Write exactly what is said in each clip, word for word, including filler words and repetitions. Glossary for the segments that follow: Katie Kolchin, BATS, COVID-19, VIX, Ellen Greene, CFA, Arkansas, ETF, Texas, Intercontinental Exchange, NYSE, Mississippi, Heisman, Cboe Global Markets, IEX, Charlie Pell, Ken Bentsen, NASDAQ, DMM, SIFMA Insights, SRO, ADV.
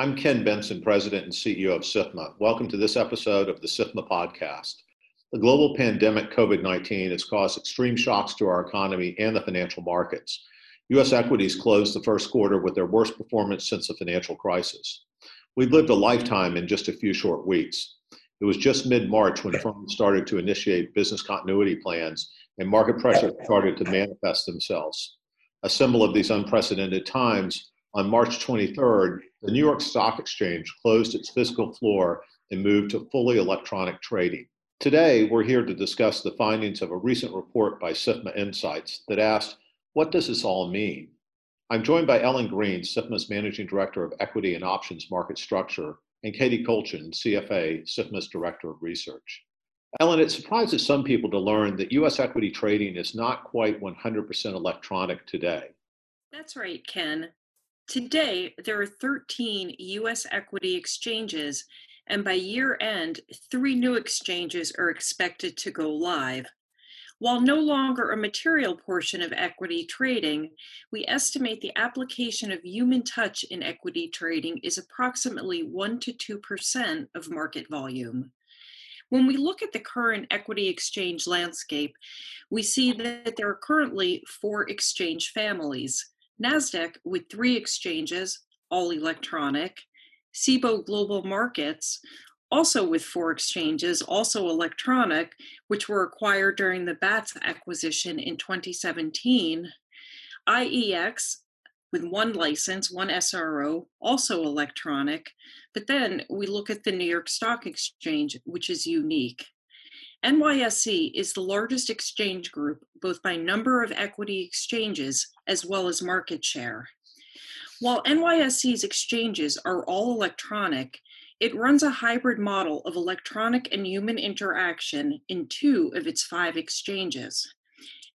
I'm Ken Bentsen, President and C E O of SIFMA. Welcome to this episode of the SIFMA podcast. The global pandemic COVID nineteen has caused extreme shocks to our economy and the financial markets. U S equities closed the first quarter with their worst performance since the financial crisis. We've lived a lifetime in just a few short weeks. It was just mid-March when firms started to initiate business continuity plans and market pressure started to manifest themselves. A symbol of these unprecedented times, on March twenty-third, the New York Stock Exchange closed its physical floor and moved to fully electronic trading. Today, we're here to discuss the findings of a recent report by SIFMA Insights that asked, what does this all mean? I'm joined by Ellen Greene, SIFMA's Managing Director of Equity and Options Market Structure, and Katie Kolchin, C F A, SIFMA's Director of Research. Ellen, it surprises some people to learn that U S equity trading is not quite one hundred percent electronic today. That's right, Ken. Today, there are thirteen U S equity exchanges, and by year end, three new exchanges are expected to go live. While no longer a material portion of equity trading, we estimate the application of human touch in equity trading is approximately one to two percent of market volume. When we look at the current equity exchange landscape, we see that there are currently four exchange families: NASDAQ with three exchanges, all electronic; Cboe Global Markets, also with four exchanges, also electronic, which were acquired during the B A T S acquisition in twenty seventeen, I E X, with one license, one S R O, also electronic. But then we look at the New York Stock Exchange, which is unique. N Y S E is the largest exchange group, both by number of equity exchanges as well as market share. While N Y S E's exchanges are all electronic, it runs a hybrid model of electronic and human interaction in two of its five exchanges.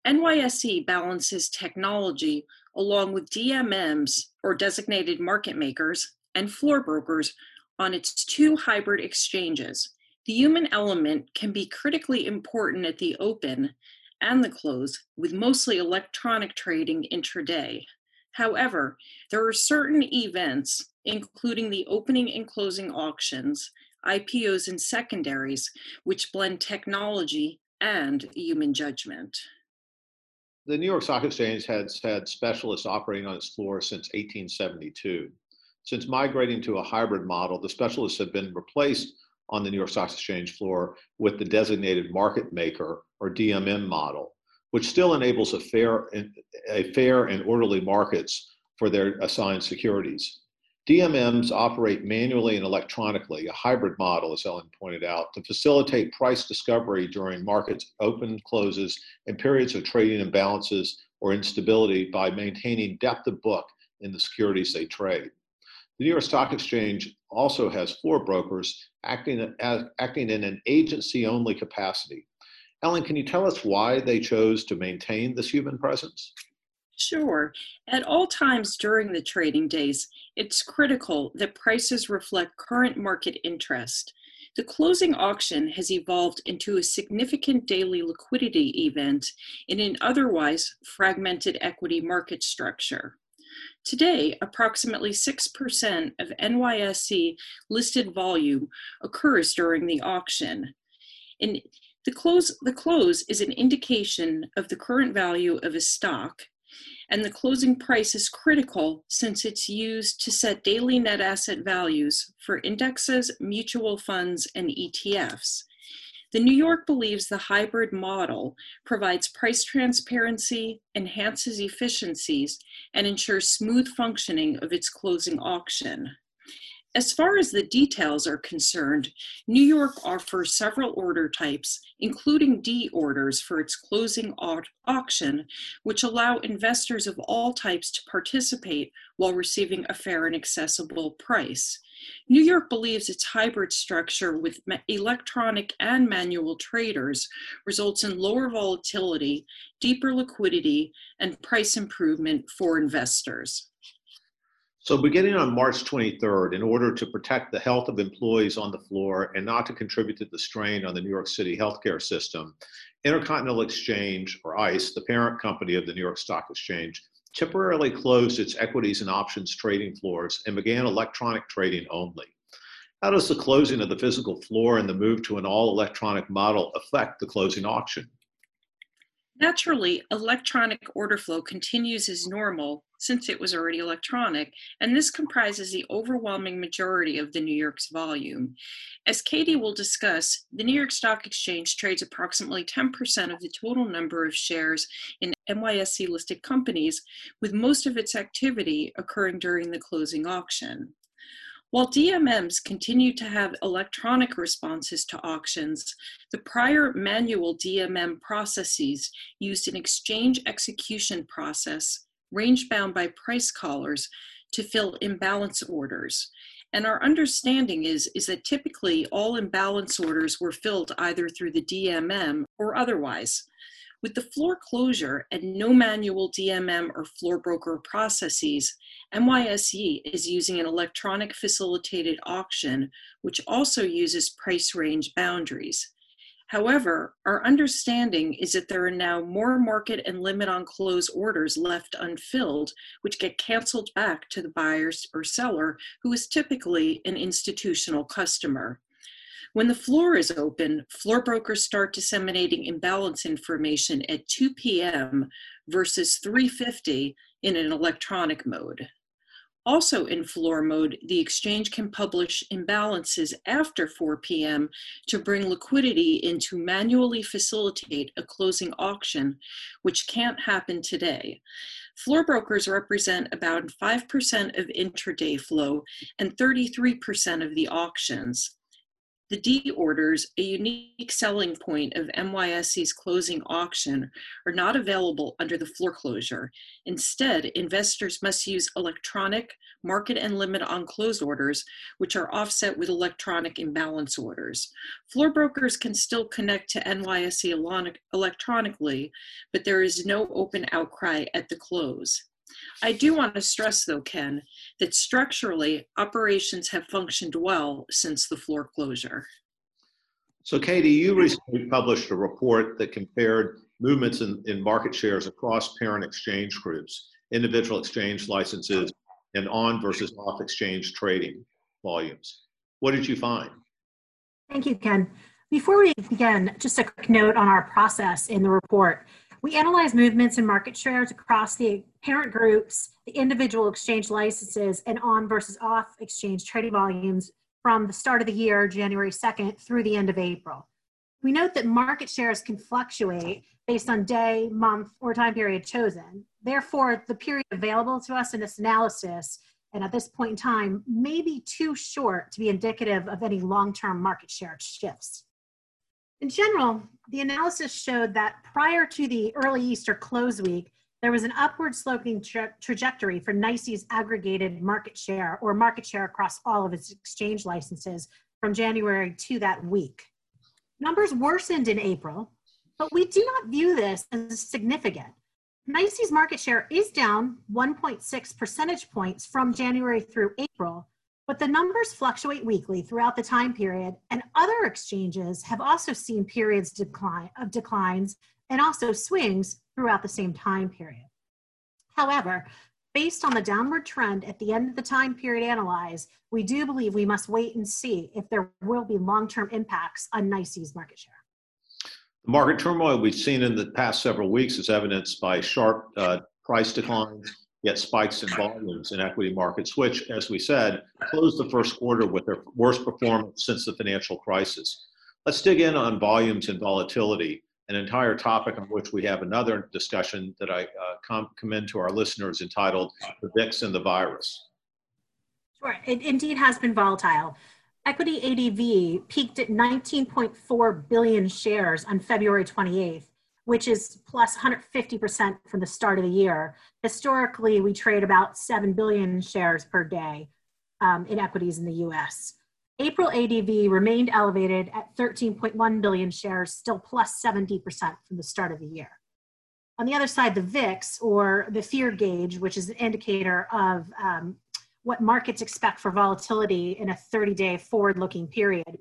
N Y S E balances technology along with D M Ms, or designated market makers, and floor brokers on its two hybrid exchanges. The human element can be critically important at the open and the close, with mostly electronic trading intraday. However, there are certain events, including the opening and closing auctions, I P Os and secondaries, which blend technology and human judgment. The New York Stock Exchange has had specialists operating on its floor since eighteen seventy-two. Since migrating to a hybrid model, the specialists have been replaced on the New York Stock Exchange floor with the designated market maker, or D M M model, which still enables a fair, a fair and orderly markets for their assigned securities. D M Ms operate manually and electronically, a hybrid model, as Ellen pointed out, to facilitate price discovery during markets open, closes, and periods of trading imbalances or instability by maintaining depth of book in the securities they trade. The New York Stock Exchange also has floor brokers acting, as, acting in an agency-only capacity. Ellen, can you tell us why they chose to maintain this human presence? Sure. At all times during the trading days, it's critical that prices reflect current market interest. The closing auction has evolved into a significant daily liquidity event in an otherwise fragmented equity market structure. Today, approximately six percent of N Y S E listed volume occurs during the auction. In the close, the close is an indication of the current value of a stock, and the closing price is critical since it's used to set daily net asset values for indexes, mutual funds, and E T Fs. The New York believes the hybrid model provides price transparency, enhances efficiencies, and ensures smooth functioning of its closing auction. As far as the details are concerned, New York offers several order types, including D orders for its closing auction, which allow investors of all types to participate while receiving a fair and accessible price. New York believes its hybrid structure with electronic and manual traders results in lower volatility, deeper liquidity, and price improvement for investors. So beginning on March twenty-third, in order to protect the health of employees on the floor and not to contribute to the strain on the New York City healthcare system, Intercontinental Exchange, or ICE, the parent company of the New York Stock Exchange, temporarily closed its equities and options trading floors and began electronic trading only. How does the closing of the physical floor and the move to an all-electronic model affect the closing auction? Naturally, electronic order flow continues as normal since it was already electronic, and this comprises the overwhelming majority of the New York's volume. As Katie will discuss, the New York Stock Exchange trades approximately ten percent of the total number of shares in N Y S E listed companies, with most of its activity occurring during the closing auction. While D M Ms continue to have electronic responses to auctions, the prior manual D M M processes used an exchange execution process range-bound by price callers to fill imbalance orders. And our understanding is, is that typically all imbalance orders were filled either through the D M M or otherwise. With the floor closure and no manual D M M or floor broker processes, N Y S E is using an electronic facilitated auction, which also uses price range boundaries. However, our understanding is that there are now more market and limit on close orders left unfilled, which get canceled back to the buyer or seller, who is typically an institutional customer. When the floor is open, floor brokers start disseminating imbalance information at two p m versus three fifty in an electronic mode. Also in floor mode, the exchange can publish imbalances after four p m to bring liquidity in to manually facilitate a closing auction, which can't happen today. Floor brokers represent about five percent of intraday flow and thirty-three percent of the auctions. The D orders, a unique selling point of N Y S E's closing auction, are not available under the floor closure. Instead, investors must use electronic market and limit on close orders, which are offset with electronic imbalance orders. Floor brokers can still connect to N Y S E electronically, but there is no open outcry at the close. I do want to stress, though, Ken, that structurally, operations have functioned well since the floor closure. So, Katie, you recently published a report that compared movements in, in market shares across parent exchange groups, individual exchange licenses, and on versus off exchange trading volumes. What did you find? Thank you, Ken. Before we begin, just a quick note on our process in the report. We analyze movements in market shares across the parent groups, the individual exchange licenses, and on versus off exchange trading volumes from the start of the year, January second, through the end of April. We note that market shares can fluctuate based on day, month, or time period chosen. Therefore, the period available to us in this analysis, and at this point in time, may be too short to be indicative of any long-term market share shifts. In general, the analysis showed that prior to the early Easter close week, there was an upward sloping tra trajectory for NYSE's aggregated market share, or market share across all of its exchange licenses, from January to that week. Numbers worsened in April, but we do not view this as significant. NYSE's market share is down one point six percentage points from January through April, but the numbers fluctuate weekly throughout the time period, and other exchanges have also seen periods decline, of declines and also swings throughout the same time period. However, based on the downward trend at the end of the time period analyzed, we do believe we must wait and see if there will be long-term impacts on NYSE's market share. The market turmoil we've seen in the past several weeks is evidenced by sharp uh, price declines, yet spikes in volumes in equity markets, which, as we said, closed the first quarter with their worst performance since the financial crisis. Let's dig in on volumes and volatility, an entire topic on which we have another discussion that I uh, com commend to our listeners entitled The VIX and the Virus. Sure, it indeed has been volatile. Equity A D V peaked at nineteen point four billion shares on February twenty-eighth, which is plus one hundred fifty percent from the start of the year. Historically, we trade about seven billion shares per day um, in equities in the U S. April A D V remained elevated at thirteen point one billion shares, still plus seventy percent from the start of the year. On the other side, the VIX, or the fear gauge, which is an indicator of um, what markets expect for volatility in a thirty-day forward-looking period,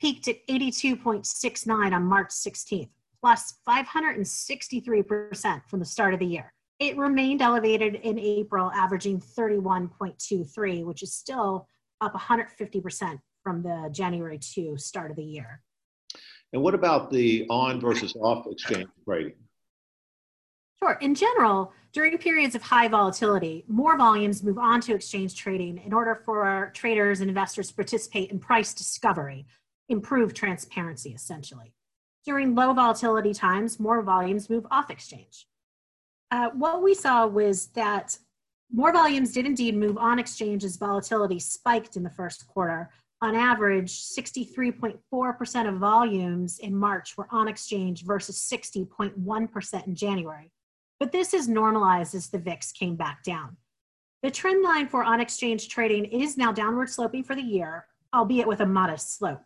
peaked at eighty-two point six nine on March sixteenth, plus five hundred sixty-three percent from the start of the year, it remained elevated in April, averaging thirty-one point two three, which is still up one hundred fifty percent from the January second start of the year. And what about the on versus off exchange trading? Sure. In general, during periods of high volatility, more volumes move on to exchange trading in order for our traders and investors to participate in price discovery, improve transparency, essentially. During low volatility times, more volumes move off exchange. Uh, what we saw was that more volumes did indeed move on exchange as volatility spiked in the first quarter. On average, sixty-three point four percent of volumes in March were on exchange versus sixty point one percent in January. But this is normalized as the V I X came back down. The trend line for on-exchange trading is now downward sloping for the year, albeit with a modest slope.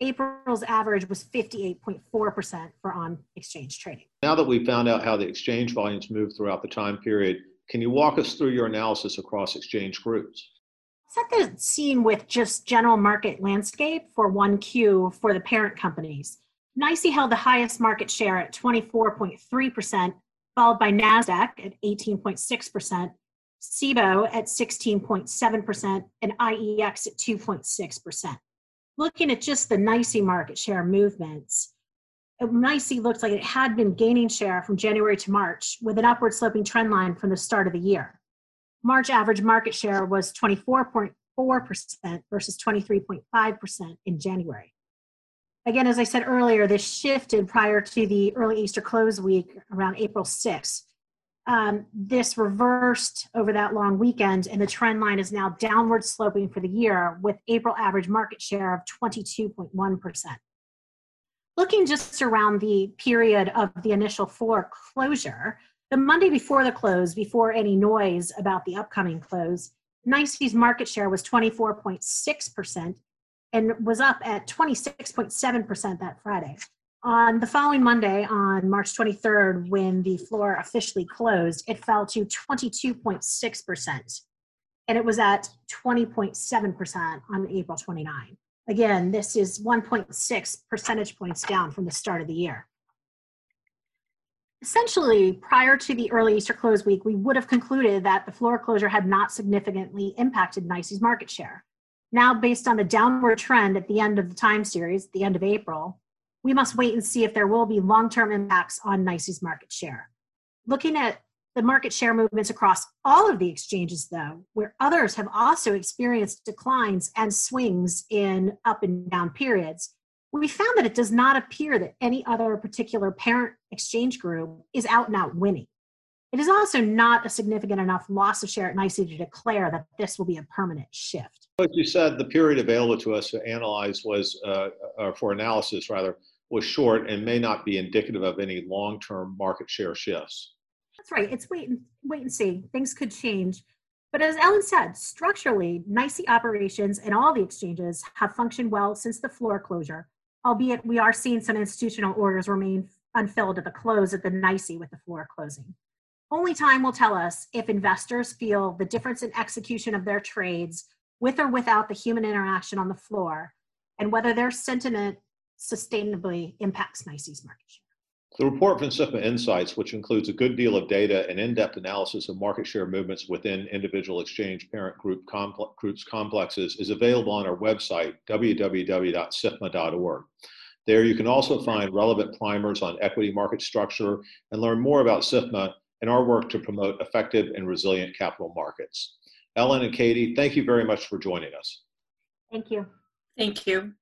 April's average was fifty-eight point four percent for on-exchange trading. Now that we've found out how the exchange volumes move throughout the time period, can you walk us through your analysis across exchange groups? Set the scene with just general market landscape for one Q for the parent companies. NYSE held the highest market share at twenty-four point three percent, followed by NASDAQ at eighteen point six percent, Cboe at sixteen point seven percent, and I E X at two point six percent. Looking at just the NYSE market share movements, NYSE looked like it had been gaining share from January to March with an upward sloping trend line from the start of the year. March average market share was twenty-four point four percent versus twenty-three point five percent in January. Again, as I said earlier, this shifted prior to the early Easter close week around April sixth. Um, this reversed over that long weekend, and the trend line is now downward sloping for the year with April average market share of twenty-two point one percent. Looking just around the period of the initial foreclosure, the Monday before the close, before any noise about the upcoming close, NYSE's market share was twenty-four point six percent. and was up at twenty-six point seven percent that Friday. On the following Monday, on March twenty-third, when the floor officially closed, it fell to twenty-two point six percent, and it was at twenty point seven percent on April twenty-ninth. Again, this is one point six percentage points down from the start of the year. Essentially, prior to the early Easter close week, we would have concluded that the floor closure had not significantly impacted NYSE's market share. Now, based on the downward trend at the end of the time series, the end of April, we must wait and see if there will be long-term impacts on NYSE's market share. Looking at the market share movements across all of the exchanges, though, where others have also experienced declines and swings in up and down periods, we found that it does not appear that any other particular parent exchange group is out and out winning. It is also not a significant enough loss of share at NYSE to declare that this will be a permanent shift. As you said, the period available to us to analyze was, uh, or for analysis rather, was short and may not be indicative of any long-term market share shifts. That's right. It's wait and, wait and see. Things could change. But as Ellen said, structurally, NYSE operations and all the exchanges have functioned well since the floor closure, albeit we are seeing some institutional orders remain unfilled at the close of the NYSE with the floor closing. Only time will tell us if investors feel the difference in execution of their trades with or without the human interaction on the floor, and whether their sentiment sustainably impacts NYSE's market share. The report from SIFMA Insights, which includes a good deal of data and in-depth analysis of market share movements within individual exchange parent group compl- groups complexes, is available on our website, w w w dot sifma dot org. There you can also find relevant primers on equity market structure and learn more about SIFMA and our work to promote effective and resilient capital markets. Ellen and Katie, thank you very much for joining us. Thank you. Thank you.